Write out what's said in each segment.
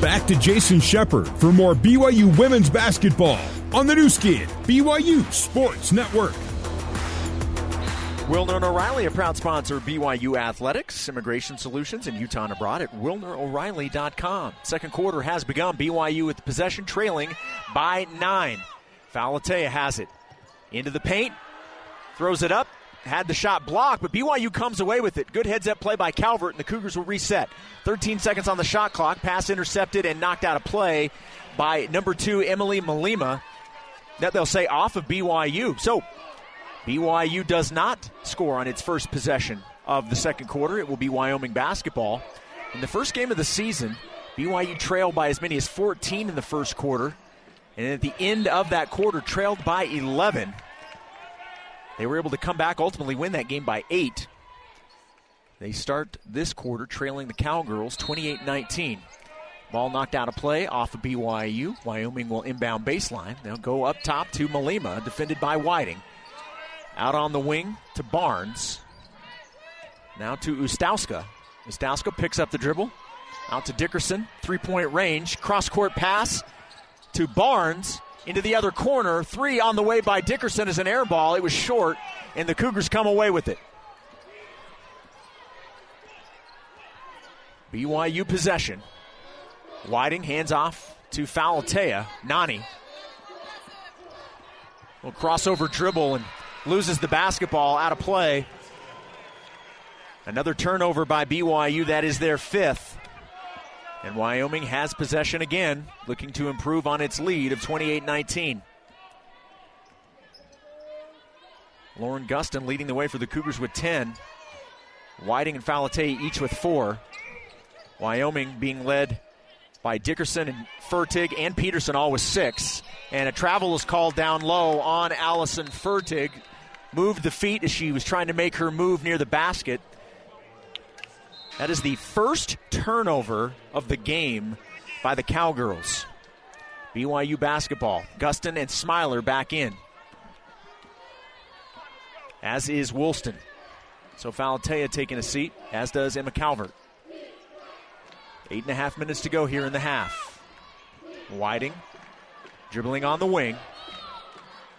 Back to Jason Shepard for more BYU women's basketball on the new skin, BYU Sports Network. Wilner & O'Reilly, a proud sponsor of BYU Athletics, Immigration Solutions, and Utah and Abroad at WilnerO'Reilly.com. Second quarter has begun. BYU with the possession, trailing by 9. Falatea has it. Into the paint. Throws it up. Had the shot blocked, but BYU comes away with it. Good heads-up play by Calvert, and the Cougars will reset. 13 seconds on the shot clock. Pass intercepted and knocked out of play by number 2, Emily Malima. That they'll say off of BYU. So BYU does not score on its first possession of the second quarter. It will be Wyoming basketball. In the first game of the season, BYU trailed by as many as 14 in the first quarter. And at the end of that quarter, trailed by 11. They were able to come back, ultimately win that game by 8. They start this quarter trailing the Cowgirls 28-19. Ball knocked out of play off of BYU. Wyoming will inbound baseline. They'll go up top to Malima, defended by Whiting. Out on the wing to Barnes. Now to Ustowska. Ustowska picks up the dribble. Out to Dickerson. Three-point range. Cross-court pass to Barnes. Into the other corner. Three on the way by Dickerson as an air ball. It was short, and the Cougars come away with it. BYU possession. Whiting hands off to Falatea. Nani. Little crossover dribble and loses the basketball out of play. Another turnover by BYU. That is their 5th. And Wyoming has possession again, looking to improve on its lead of 28-19. Lauren Gustin leading the way for the Cougars with 10. Whiting and Falatea each with 4. Wyoming being led by Dickerson and Fertig and Peterson, all with 6. And a travel is called down low on Allison Fertig. Moved the feet as she was trying to make her move near the basket. That is the first turnover of the game by the Cowgirls. BYU basketball. Gustin and Smiler back in. As is Woolston. So Falatea taking a seat, as does Emma Calvert. 8.5 minutes to go here in the half. Whiting, dribbling on the wing.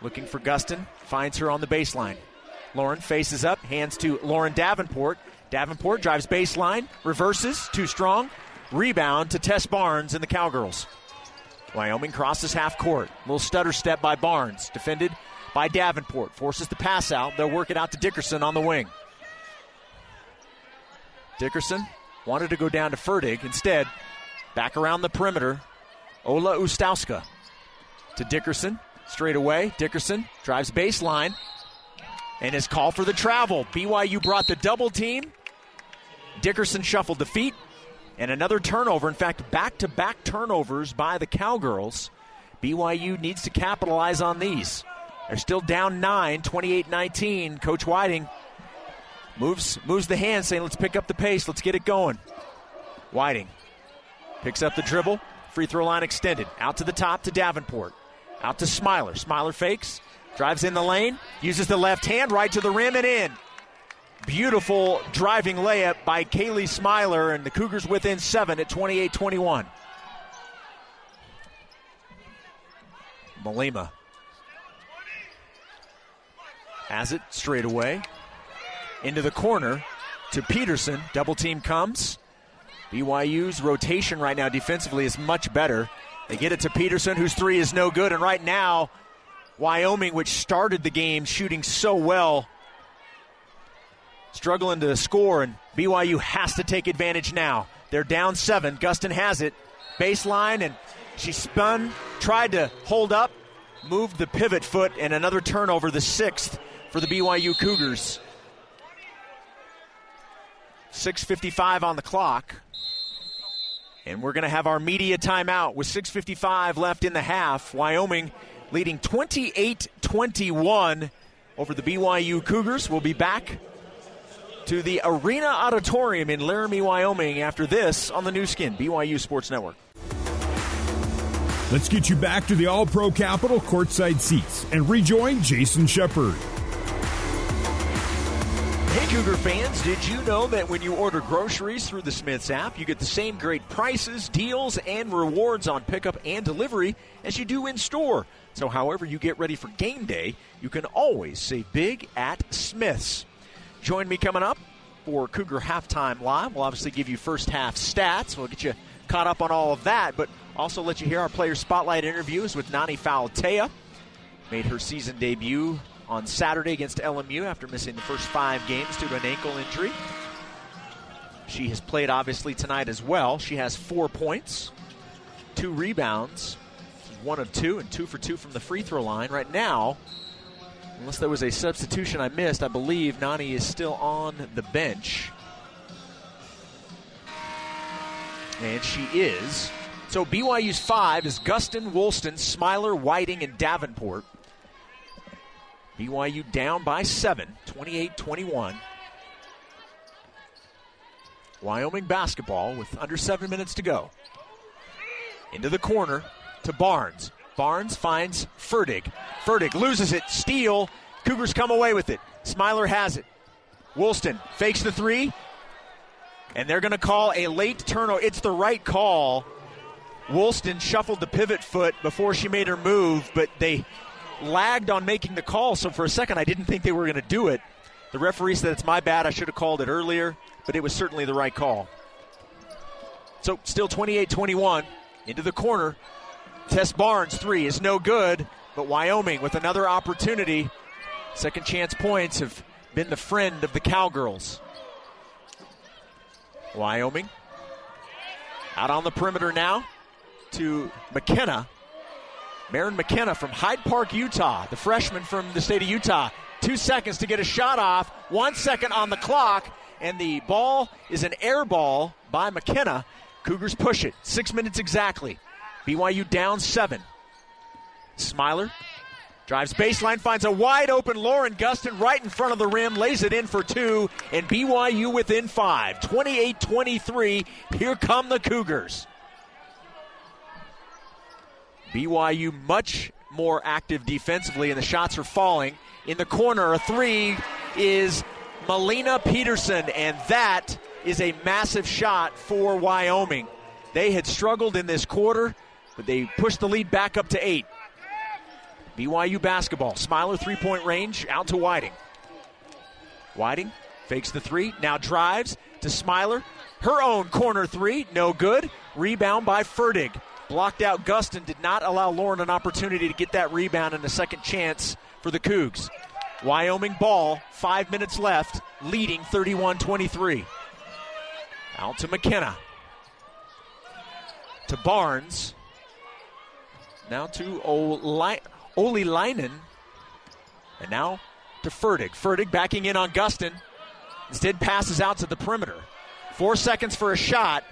Looking for Gustin. Finds her on the baseline. Lauren faces up, hands to Lauren Davenport. Davenport drives baseline, reverses, too strong. Rebound to Tess Barnes and the Cowgirls. Wyoming crosses half court. Little stutter step by Barnes, defended by Davenport. Forces the pass out. They'll work it out to Dickerson on the wing. Dickerson wanted to go down to Fertig. Instead, back around the perimeter. Ola Ustowska to Dickerson. Straight away, Dickerson drives baseline. And his call for the travel. BYU brought the double team. Dickerson shuffled the feet. And another turnover. In fact, back-to-back turnovers by the Cowgirls. BYU needs to capitalize on these. They're still down 9, 28-19. Coach Whiting moves the hand, saying, let's pick up the pace. Let's get it going. Whiting picks up the dribble. Free throw line extended. Out to the top to Davenport. Out to Smiler. Smiler fakes. Drives in the lane, uses the left hand, right to the rim and in. Beautiful driving layup by Kaylee Smiler, and the Cougars within 7 at 28-21. Malima has it straight away. Into the corner to Peterson. Double team comes. BYU's rotation right now defensively is much better. They get it to Peterson, whose three is no good, and right now Wyoming, which started the game shooting so well, struggling to score, and BYU has to take advantage now. They're down 7. Gustin has it. Baseline, and she spun, tried to hold up, moved the pivot foot, and another turnover, the 6th for the BYU Cougars. 6:55 on the clock. And we're going to have our media timeout with 6:55 left in the half. Wyoming leading 28-21 over the BYU Cougars. We'll be back to the Arena Auditorium in Laramie, Wyoming after this on the new skin, BYU Sports Network. Let's get you back to the All-Pro Capital courtside seats and rejoin Jason Shepard. Hey Cougar fans, did you know that when you order groceries through the Smiths app, you get the same great prices, deals, and rewards on pickup and delivery as you do in store? So however you get ready for game day, you can always save big at Smiths. Join me coming up for Cougar Halftime Live. We'll obviously give you first half stats. We'll get you caught up on all of that, but also let you hear our player spotlight interviews with Nani Falatea. Made her season debut on Saturday against LMU after missing the first 5 games due to an ankle injury. She has played obviously tonight as well. She has 4 points, 2 rebounds, 1 of 2, and 2 for 2 from the free throw line. Right now, unless there was a substitution I missed, I believe Nani is still on the bench. And she is. So BYU's 5 is Gustin, Woolston, Smiler, Whiting, and Davenport. BYU down by 7, 28-21. Wyoming basketball with under 7 minutes to go. Into the corner to Barnes. Barnes finds Fertig. Fertig loses it. Steal. Cougars come away with it. Smiler has it. Woolston fakes the 3. And they're going to call a late turnover. It's the right call. Woolston shuffled the pivot foot before she made her move, but they lagged on making the call, so for a second I didn't think they were going to do it. The referee said it's my bad, I should have called it earlier, but it was certainly the right call. So still 28-21, into the corner. Tess Barnes, 3 is no good, but Wyoming with another opportunity. Second chance points have been the friend of the Cowgirls. Wyoming out on the perimeter now to McKenna. Maren McKenna from Hyde Park, Utah, the freshman from the state of Utah. 2 seconds to get a shot off, 1 second on the clock, and the ball is an air ball by McKenna. Cougars push it, 6 minutes exactly. BYU down 7. Smiler drives baseline, finds a wide open Lauren Gustin right in front of the rim, lays it in for 2, and BYU within 5, 28-23. Here come the Cougars. BYU much more active defensively, and the shots are falling. In the corner, a 3 is Malima Peterson, and that is a massive shot for Wyoming. They had struggled in this quarter, but they pushed the lead back up to 8. BYU basketball. Smiler, three-point range, out to Whiting. Whiting fakes the 3, now drives to Smiler. Her own corner 3, no good. Rebound by Fertig. Blocked out Gustin, did not allow Lauren an opportunity to get that rebound and a second chance for the Cougs. Wyoming ball, 5 minutes left, leading 31-23. Out to McKenna. To Barnes. Now to Linen. And now to Fertig. Fertig backing in on Gustin. Instead passes out to the perimeter. 4 seconds for a shot.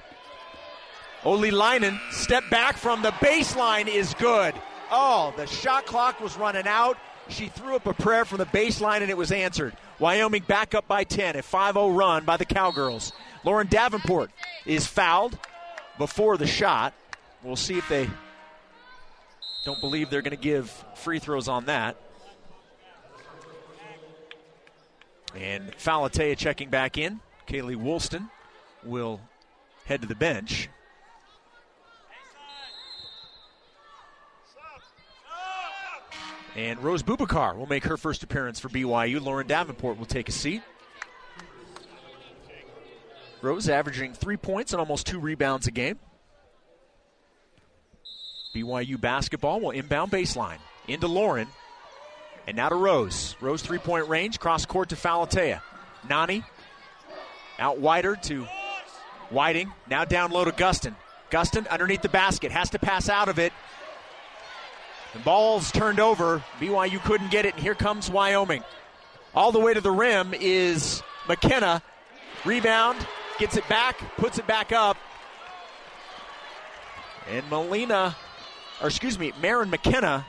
Oli Linen, step back from the baseline is good. Oh, the shot clock was running out. She threw up a prayer from the baseline, and it was answered. Wyoming back up by 10, a 5-0 run by the Cowgirls. Lauren Davenport is fouled before the shot. We'll see if they don't believe they're going to give free throws on that. And Falatea checking back in. Kaylee Woolston will head to the bench. And Rose Bubakar will make her first appearance for BYU. Lauren Davenport will take a seat. Rose averaging 3 points and almost 2 rebounds a game. BYU basketball will inbound baseline. Into Lauren. And now to Rose. Rose three-point range. Cross court to Falatea. Nani out wider to Whiting. Now down low to Gustin. Gustin underneath the basket. Has to pass out of it. The ball's turned over. BYU couldn't get it, and here comes Wyoming. All the way to the rim is McKenna. Rebound, gets it back, puts it back up. And Maren McKenna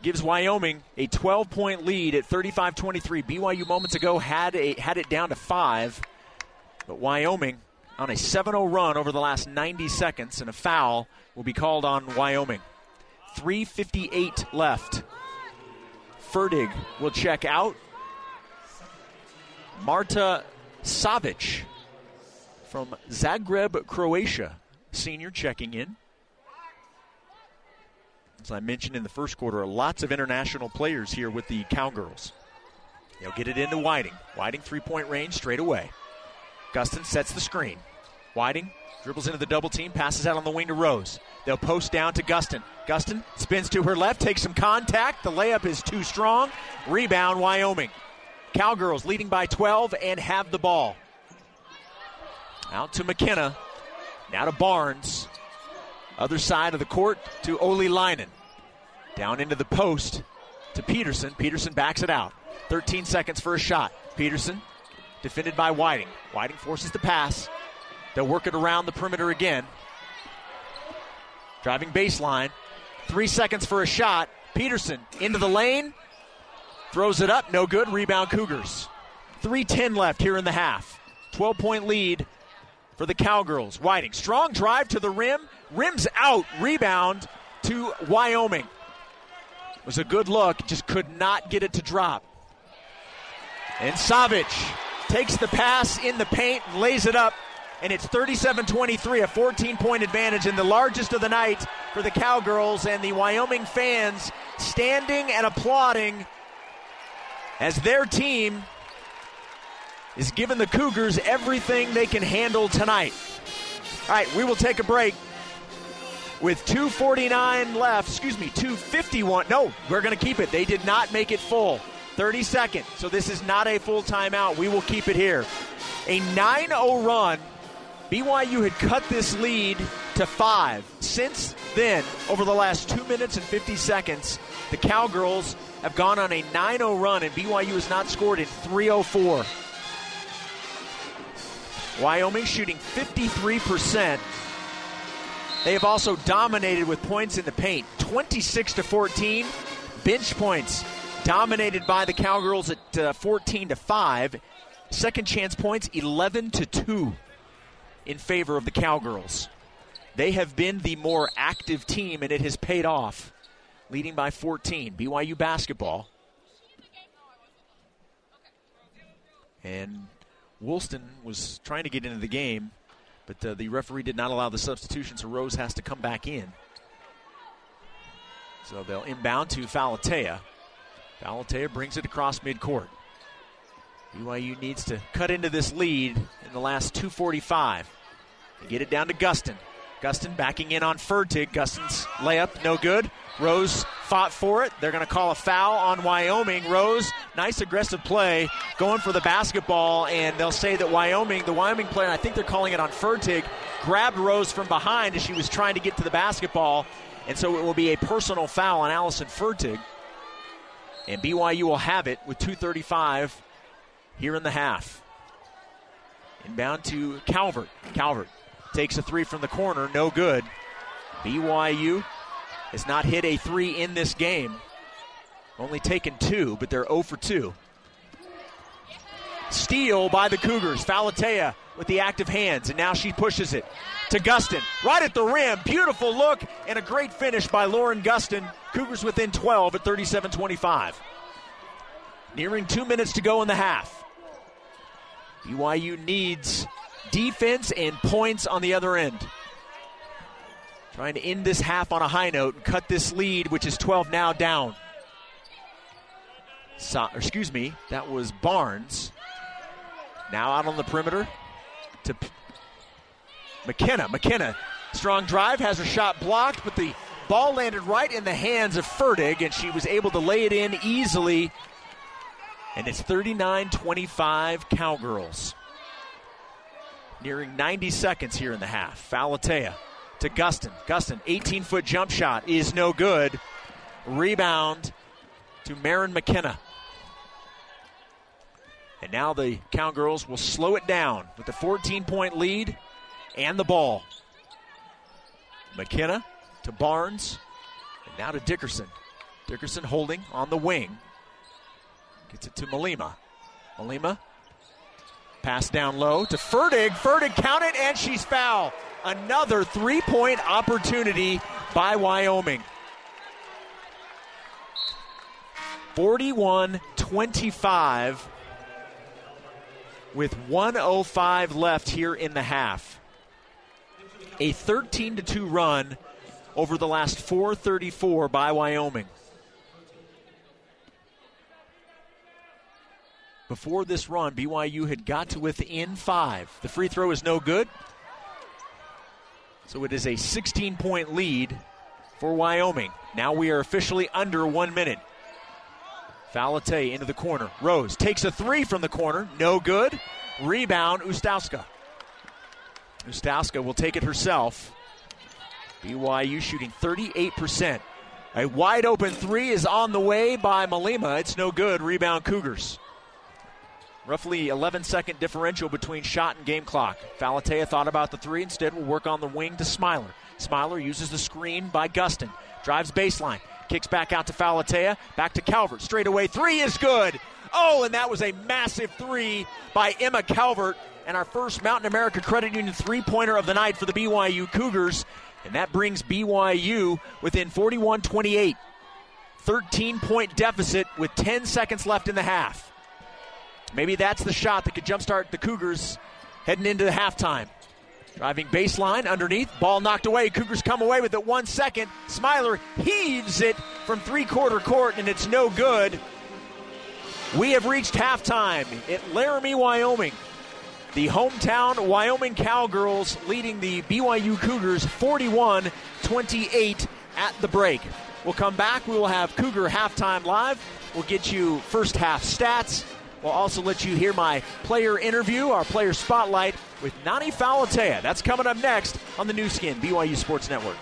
gives Wyoming a 12-point lead at 35-23. BYU moments ago had it down to 5. But Wyoming on a 7-0 run over the last 90 seconds, and a foul will be called on Wyoming. 3:58 left. Fertig will check out. Marta Savic from Zagreb, Croatia, senior checking in. As I mentioned in the first quarter, lots of international players here with the Cowgirls. They'll get it into Whiting. Whiting, three-point range straight away. Gustin sets the screen. Whiting dribbles into the double team, passes out on the wing to Rose. They'll post down to Gustin. Gustin spins to her left, takes some contact. The layup is too strong. Rebound, Wyoming. Cowgirls leading by 12 and have the ball. Out to McKenna. Now to Barnes. Other side of the court to Oli Linen. Down into the post to Peterson. Peterson backs it out. 13 seconds for a shot. Peterson defended by Whiting. Whiting forces the pass. They'll work it around the perimeter again. Driving baseline. 3 seconds for a shot. Peterson into the lane. Throws it up. No good. Rebound Cougars. 3:10 left here in the half. 12-point lead for the Cowgirls. Whiting. Strong drive to the rim. Rims out. Rebound to Wyoming. It was a good look. Just could not get it to drop. And Savic takes the pass in the paint and lays it up. And it's 37-23, a 14-point advantage, and the largest of the night for the Cowgirls, and the Wyoming fans standing and applauding as their team is giving the Cougars everything they can handle tonight. All right, we will take a break with 2:49 left. Excuse me, 2:51. No, we're going to keep it. They did not make it full. 30 seconds, so this is not a full timeout. We will keep it here. A 9-0 run. BYU had cut this lead to 5. Since then, over the last 2 minutes and 50 seconds, the Cowgirls have gone on a 9-0 run, and BYU has not scored in 3:04. Wyoming shooting 53%. They have also dominated with points in the paint, 26-14. Bench points dominated by the Cowgirls at 14-5. Second chance points, 11-2. In favor of the Cowgirls. They have been the more active team, and it has paid off. Leading by 14, BYU basketball. And Woolston was trying to get into the game, but the referee did not allow the substitution, so Rose has to come back in. So they'll inbound to Falatea. Falatea brings it across midcourt. BYU needs to cut into this lead in the last 2:45. They get it down to Gustin. Gustin backing in on Fertig. Gustin's layup, no good. Rose fought for it. They're going to call a foul on Wyoming. Rose, nice aggressive play, going for the basketball, and they'll say that Wyoming, the Wyoming player, and I think they're calling it on Fertig, grabbed Rose from behind as she was trying to get to the basketball, and so it will be a personal foul on Allison Fertig, and BYU will have it with 2:35 here in the half. Inbound to Calvert. Calvert takes a three from the corner. No good. BYU has not hit a three in this game. Only taken two, but they're 0 for 2. Steal by the Cougars. Falatea with the active hands, and now she pushes it to Gustin. Right at the rim. Beautiful look and a great finish by Lauren Gustin. Cougars within 12 at 37-25. Nearing 2 minutes to go in the half. BYU needs defense and points on the other end. Trying to end this half on a high note and cut this lead, which is 12 now down. That was Barnes. Now out on the perimeter to McKenna. McKenna, strong drive, has her shot blocked, but the ball landed right in the hands of Fertig, and she was able to lay it in easily. And it's 39-25 Cowgirls. Nearing 90 seconds here in the half. Falatea to Gustin. Gustin, 18-foot jump shot is no good. Rebound to Maren McKenna. And now the Cowgirls will slow it down with the 14-point lead and the ball. McKenna to Barnes. And now to Dickerson. Dickerson holding on the wing. Gets it to Malima. Malima, pass down low to Fertig. Fertig, count it, and she's fouled. Another three-point opportunity by Wyoming. 41-25. with 1:05 left here in the half. A 13-2 run over the last 4:34 by Wyoming. Before this run, BYU had got to within 5. The free throw is no good. So it is a 16-point lead for Wyoming. Now we are officially under 1 minute. Falatea into the corner. Rose takes a three from the corner. No good. Rebound, Ustowska. Ustowska will take it herself. BYU shooting 38%. A wide open three is on the way by Malima. It's no good. Rebound, Cougars. Roughly 11-second differential between shot and game clock. Falatea thought about the three. Instead, will work on the wing to Smiler. Smiler uses the screen by Gustin. Drives baseline. Kicks back out to Falatea. Back to Calvert. Straight away. Three is good. Oh, and that was a massive three by Emma Calvert. And our first Mountain America Credit Union three-pointer of the night for the BYU Cougars. And that brings BYU within 41-28. 13-point deficit with 10 seconds left in the half. Maybe that's the shot that could jumpstart the Cougars heading into the halftime. Driving baseline underneath. Ball knocked away. Cougars come away with it 1 second. Smiler heaves it from three-quarter court, and it's no good. We have reached halftime at Laramie, Wyoming. The hometown Wyoming Cowgirls leading the BYU Cougars 41-28 at the break. We'll come back. We will have Cougar Halftime Live. We'll get you first half stats. We'll also let you hear my player interview, our player spotlight with Nani Falatea. That's coming up next on the new skin, BYU Sports Network.